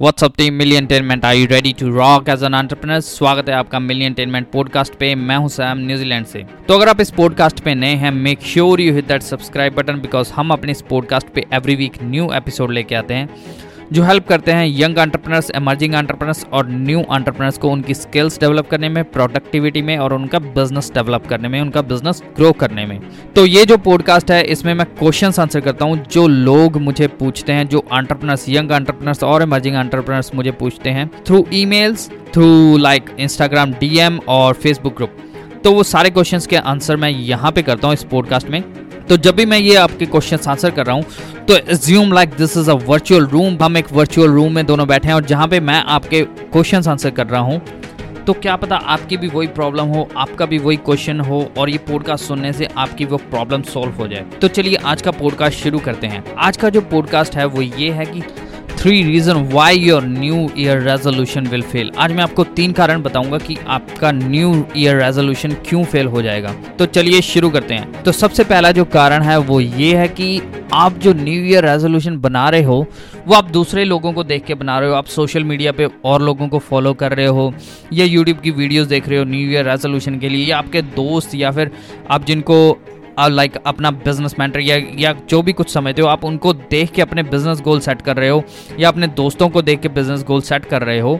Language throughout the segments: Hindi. What's up team Million Entertainment, are you ready to rock as an entrepreneur. स्वागत है आपका मिलियन एंटरटेनमेंट पॉडकास्ट पे। मैं हूं सैम न्यूजीलैंड से। तो अगर आप इस पॉडकास्ट पे नए हैं, make sure you hit that subscribe button, because हम अपने इस पॉडकास्ट पे एवरी वीक न्यू एपिसोड लेके आते हैं जो हेल्प करते हैं यंग एंटरप्रेन्योर्स, इमर्जिंग एंटरप्रेन्योर्स और न्यू एंटरप्रेन्योर्स को उनकी स्किल्स डेवलप करने में, प्रोडक्टिविटी में और उनका बिजनेस डेवलप करने में, उनका बिजनेस ग्रो करने में। तो ये जो पॉडकास्ट है इसमें मैं क्वेश्चंस आंसर करता हूँ जो लोग मुझे पूछते हैं, जो एंटरप्रेन्योर्स, यंग एंटरप्रेन्योर्स और इमर्जिंग एंटरप्रेन्योर्स मुझे पूछते हैं through emails, through like Instagram DM और फेसबुक ग्रुप। तो वो सारे क्वेश्चंस के आंसर मैं यहाँ पे करता हूँ इस पॉडकास्ट में। तो जब भी मैं ये आपके क्वेश्चन आंसर कर रहा हूँ तो assume like this is a virtual room। हम एक वर्चुअल रूम में दोनों बैठे हैं और जहाँ पे मैं आपके क्वेश्चन आंसर कर रहा हूँ। तो क्या पता आपकी भी वही प्रॉब्लम हो, आपका भी वही क्वेश्चन हो और ये पॉडकास्ट सुनने से आपकी वो प्रॉब्लम सॉल्व हो जाए। तो चलिए आज का पॉडकास्ट शुरू करते हैं। आज का जो पॉडकास्ट है वो ये है कि 3 reason why your new year resolution will fail. आज मैं आपको 3 कारण बताऊंगा कि आपका न्यू ईयर रेजोल्यूशन क्यों फेल हो जाएगा। तो चलिए शुरू करते हैं। तो सबसे पहला जो कारण है वो ये है कि आप जो न्यू ईयर रेजोल्यूशन बना रहे हो वो आप दूसरे लोगों को देख के बना रहे हो। आप सोशल मीडिया पे और लोगों को फॉलो कर रहे हो या यूट्यूब की वीडियोस देख रहे हो न्यू ईयर रेजोल्यूशन के लिए, या आपके दोस्त या फिर आप जिनको लाइक अपना बिजनेस मेंटर या जो भी कुछ समझते हो आप उनको देख के अपने बिजनेस गोल सेट कर रहे हो या अपने दोस्तों को देख के बिजनेस गोल सेट कर रहे हो।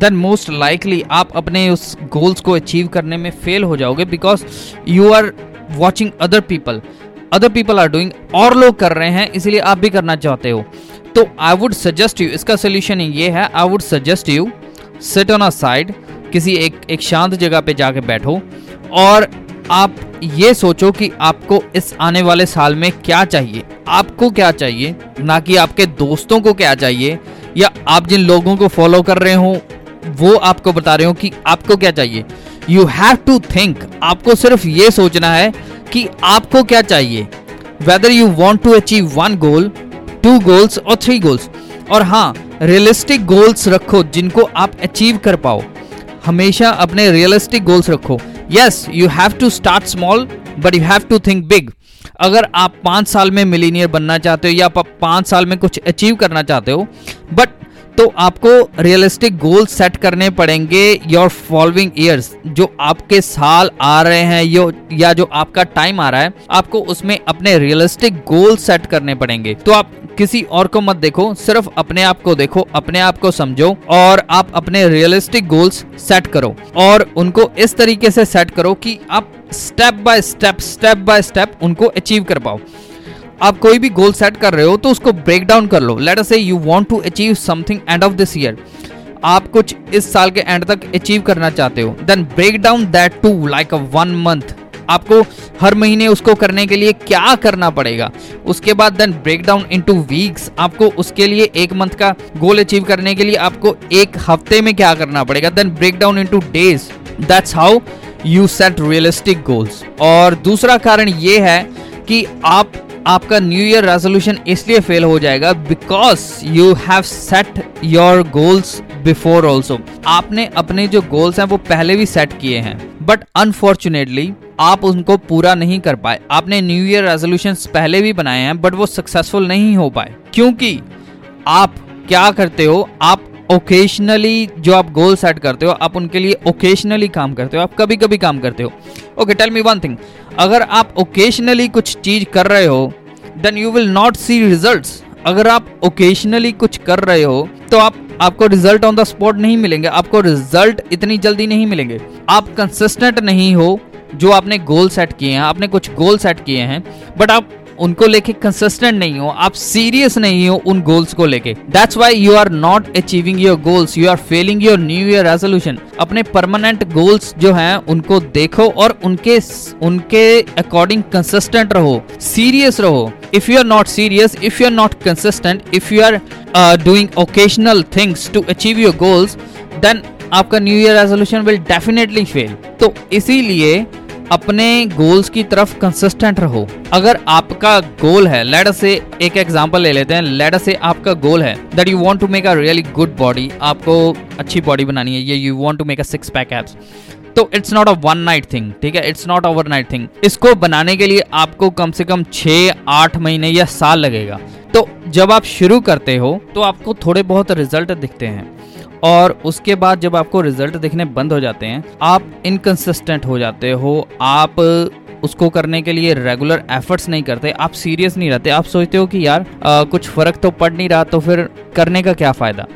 देन मोस्ट लाइकली आप अपने उस गोल्स को अचीव करने में फेल हो जाओगे because you are watching other people are doing, और लोग कर रहे हैं इसीलिए आप भी करना चाहते हो। तो आई वुड सजेस्ट यू, इसका सोल्यूशन ये है, I would suggest you sit on a side, किसी एक शांत जगह पे जाके बैठो और आप ये सोचो कि आपको इस आने वाले साल में क्या चाहिए, आपको क्या चाहिए, ना कि आपके दोस्तों को क्या चाहिए या आप जिन लोगों को फॉलो कर रहे हो वो आपको बता रहे हो कि आपको क्या चाहिए। यू हैव टू थिंक, आपको सिर्फ ये सोचना है कि आपको क्या चाहिए, whether you want to achieve 1 goal, 2 goals और 3 गोल्स। और हाँ, रियलिस्टिक गोल्स रखो जिनको आप अचीव कर पाओ। हमेशा अपने रियलिस्टिक गोल्स रखो। Yes, you have to start small but you have to think big. अगर आप 5 साल में मिलीनियर बनना चाहते हो या आप 5 साल में कुछ अचीव करना चाहते हो बट तो आपको रियलिस्टिक गोल सेट करने पड़ेंगे योर फॉलोइंग ईयर्स। जो आपके साल आ रहे हैं या जो आपका टाइम आ रहा है आपको उसमें अपने रियलिस्टिक गोल सेट करने पड़ेंगे। तो आप किसी और को मत देखो, सिर्फ अपने आप को देखो, अपने आप को समझो और आप अपने रियलिस्टिक गोल्स सेट करो और उनको इस तरीके से सेट करो कि आप स्टेप बाय स्टेप उनको अचीव कर पाओ। आप कोई भी गोल सेट कर रहे हो तो उसको ब्रेक डाउन कर लो। Let us say you want to achieve something end of this year, आप कुछ इस साल के एंड तक अचीव करना चाहते हो। Then break down that to like 1 month, आपको हर महीने उसको करने के लिए क्या करना पड़ेगा। उसके बाद then break down into weeks, आपको उसके लिए 1 मंथ का गोल अचीव करने के लिए आपको 1 हफ्ते में क्या करना पड़ेगा। Then break down into days, that's how you set realistic goals. और दूसरा कारण ये है कि आपका न्यू ईयर रेजोल्यूशन इसलिए फेल हो जाएगा because you have set your goals before also. आपने अपने जो गोल्स हैं वो पहले भी सेट किए हैं बट अनफॉर्चुनेटली आप उनको पूरा नहीं कर पाए। आपने न्यू ईयर रेजोल्यूशंस पहले भी बनाए हैं बट वो सक्सेसफुल नहीं हो पाए क्योंकि आप क्या करते हो, आप ओकेशनली जो आप गोल सेट करते हो आप उनके लिए ओकेशनली काम करते हो, आप कभी कभी काम करते हो। Okay, tell me one thing, अगर आप ओकेशनली कुछ चीज कर रहे हो then you will not see results. अगर आप ओकेशनली कुछ कर रहे हो तो आपको रिजल्ट ऑन द स्पॉट नहीं मिलेंगे, आपको रिजल्ट इतनी जल्दी नहीं मिलेंगे। आप कंसिस्टेंट नहीं हो। जो आपने गोल सेट किए हैं, आपने कुछ गोल सेट किए हैं बट आप उनको लेके कंसिस्टेंट नहीं हो, आप सीरियस नहीं हो उन गोल्स को लेके। That's why you are not achieving your goals, you are failing your new year resolution. अपने परमानेंट गोल्स जो हैं उनको देखो और उनके अकॉर्डिंग कंसिस्टेंट रहो, सीरियस रहो। If you are not serious, if you are not consistent, if you are doing occasional things to achieve your goals, then आपका new year resolution will definitely fail. तो इसीलिए अपने गोल्स की तरफ कंसिस्टेंट रहो। अगर आपका गोल है, लेट अस से एक एग्जांपल ले लेते हैं, लेट अस से आपका गोल है that you want to make a really good body, आपको अच्छी बॉडी बनानी है, ये you want to make a 6-पैक एब्स। तो it's not a 1 night thing, ठीक है, इट्स नॉट ओवरनाइट थिंग। इसको बनाने के लिए आपको कम से कम 6-8 महीने या साल लगेगा। तो जब आप शुरू करते हो तो आपको थोड़े बहुत रिजल्ट दिखते हैं और उसके बाद जब आपको रिजल्ट दिखने बंद हो जाते हैं आप इनकंसिस्टेंट हो जाते हो, आप उसको करने के लिए रेगुलर एफर्ट्स नहीं करते, आप सीरियस नहीं रहते, आप सोचते हो कि यार कुछ फ़र्क तो पड़ नहीं रहा तो फिर करने का क्या फ़ायदा।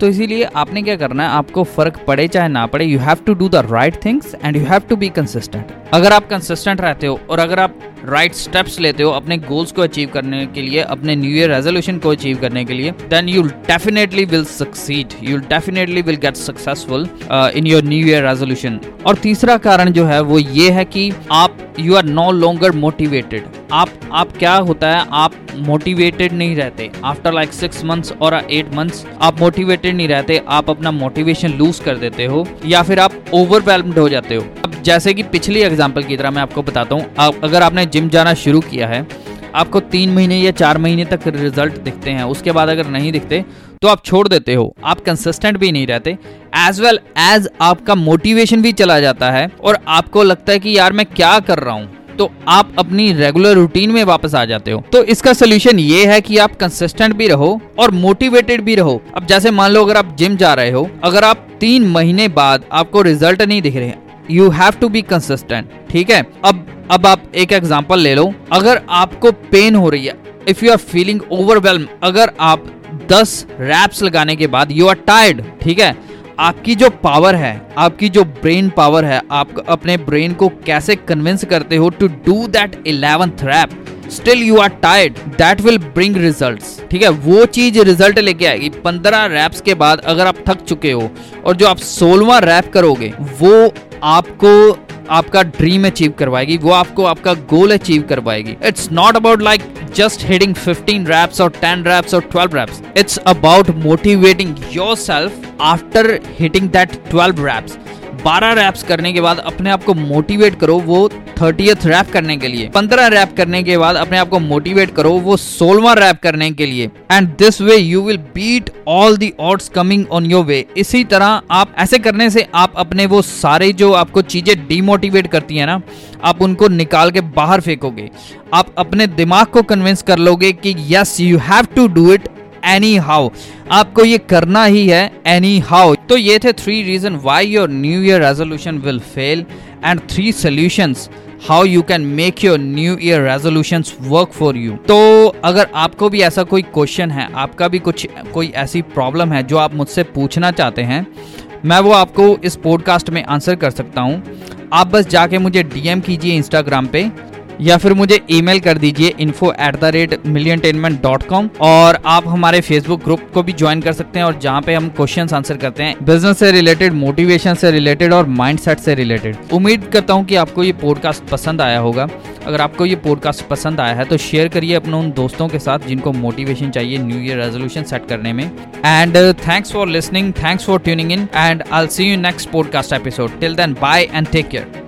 तो इसीलिए आपने क्या करना है, आपको फ़र्क पड़े चाहे ना पड़े, you have to do the right things and you have to be consistent. अगर आप कंसिस्टेंट रहते हो और अगर आप राइट स्टेप्स लेते हो अपने गोल्स को अचीव करने के लिए, अपने न्यू ईयर रेजोल्यूशन को अचीव करने के लिए, then you definitely will succeed, you definitely will get successful in your new year resolution. और तीसरा कारण जो है वो ये है कि आप you are no longer motivated. आप क्या होता है, आप मोटिवेटेड नहीं रहते आफ्टर लाइक 6 months और 8 months, आप मोटिवेटेड नहीं रहते, आप अपना मोटिवेशन लूज कर देते हो या फिर आप ओवरवेलम्ड हो जाते हो। अब जैसे कि पिछली एग्जांपल की तरह मैं आपको बताता हूँ, अगर आपने जिम जाना शुरू किया है, आपको 3 महीने या 4 महीने तक रिजल्ट दिखते हैं, उसके बाद अगर नहीं दिखते तो आप छोड़ देते हो, आप कंसिस्टेंट भी नहीं रहते, एज वेल एज आपका मोटिवेशन भी चला जाता है और आपको लगता है कि यार मैं क्या कर रहा हूँ, तो आप अपनी रेगुलर रूटीन में वापस आ जाते हो। तो इसका सोल्यूशन ये है कि आप कंसिस्टेंट भी रहो और मोटिवेटेड भी रहो। अब जैसे मान लो अगर आप जिम जा रहे हो, अगर आप 3 महीने बाद आपको रिजल्ट नहीं दिख रहे, you have to be consistent, ठीक है। अब आप एक एग्जांपल ले लो, अगर आपको पेन हो रही है, if you are feeling overwhelm, अगर आप 10 रैप्स लगाने के बाद यू आर टायर्ड, ठीक है, आपकी जो पावर है, आपकी जो ब्रेन पावर है, आप अपने ब्रेन को कैसे कन्विंस करते हो to do that 11th rep, still you are tired, that will bring results, ठीक है, वो चीज रिजल्ट लेके आएगी। 15 रैप्स के बाद अगर आप थक चुके हो और जो आप 16वां रैप करोगे वो आपको आपका ड्रीम अचीव करवाएगी, वो आपको आपका गोल अचीव करवाएगी। It's not about like just hitting 15 reps और 10 रैप्स और 12 reps, it's about motivating yourself after hitting that 12 reps. 12 reps करने के बाद अपने आप को मोटिवेट करो वो 30th रैप करने के लिए, 15 रैप करने के बाद अपने आप को मोटिवेट करो वो 16वां रैप करने के लिए, and this way you will beat all the odds coming on your way. इसी तरह आप ऐसे करने से आप अपने वो सारे जो आपको चीजें डीमोटिवेट करती है ना, आप उनको निकाल के बाहर फेंकोगे, आप अपने दिमाग को कन्विंस कर लोगे कि yes you have to do it anyhow, आपको ये करना ही है एनी हाउ। तो ये थे 3 reasons why your new year resolution will fail and 3 solutions how you can make your new year resolutions work for you. तो अगर आपको भी ऐसा कोई क्वेश्चन है, आपका भी कोई ऐसी प्रॉब्लम है जो आप मुझसे पूछना चाहते हैं, मैं वो आपको इस पॉडकास्ट में आंसर कर सकता हूँ। आप बस जाके मुझे DM कीजिए इंस्टाग्राम पे या फिर मुझे ईमेल कर दीजिए info@millionentertainment.com, और आप हमारे फेसबुक ग्रुप को भी ज्वाइन कर सकते हैं और जहाँ पे हम क्वेश्चंस आंसर करते हैं बिजनेस से रिलेटेड, मोटिवेशन से रिलेटेड और माइंडसेट से रिलेटेड। उम्मीद करता हूँ कि आपको ये पॉडकास्ट पसंद आया होगा। अगर आपको ये पॉडकास्ट पसंद आया है तो शेयर करिए अपने उन दोस्तों के साथ जिनको मोटिवेशन चाहिए न्यू ईयर रेजोल्यूशन सेट करने में। And thanks for listening, thanks for tuning in, and I will see you next podcast episode. Till then bye and take care.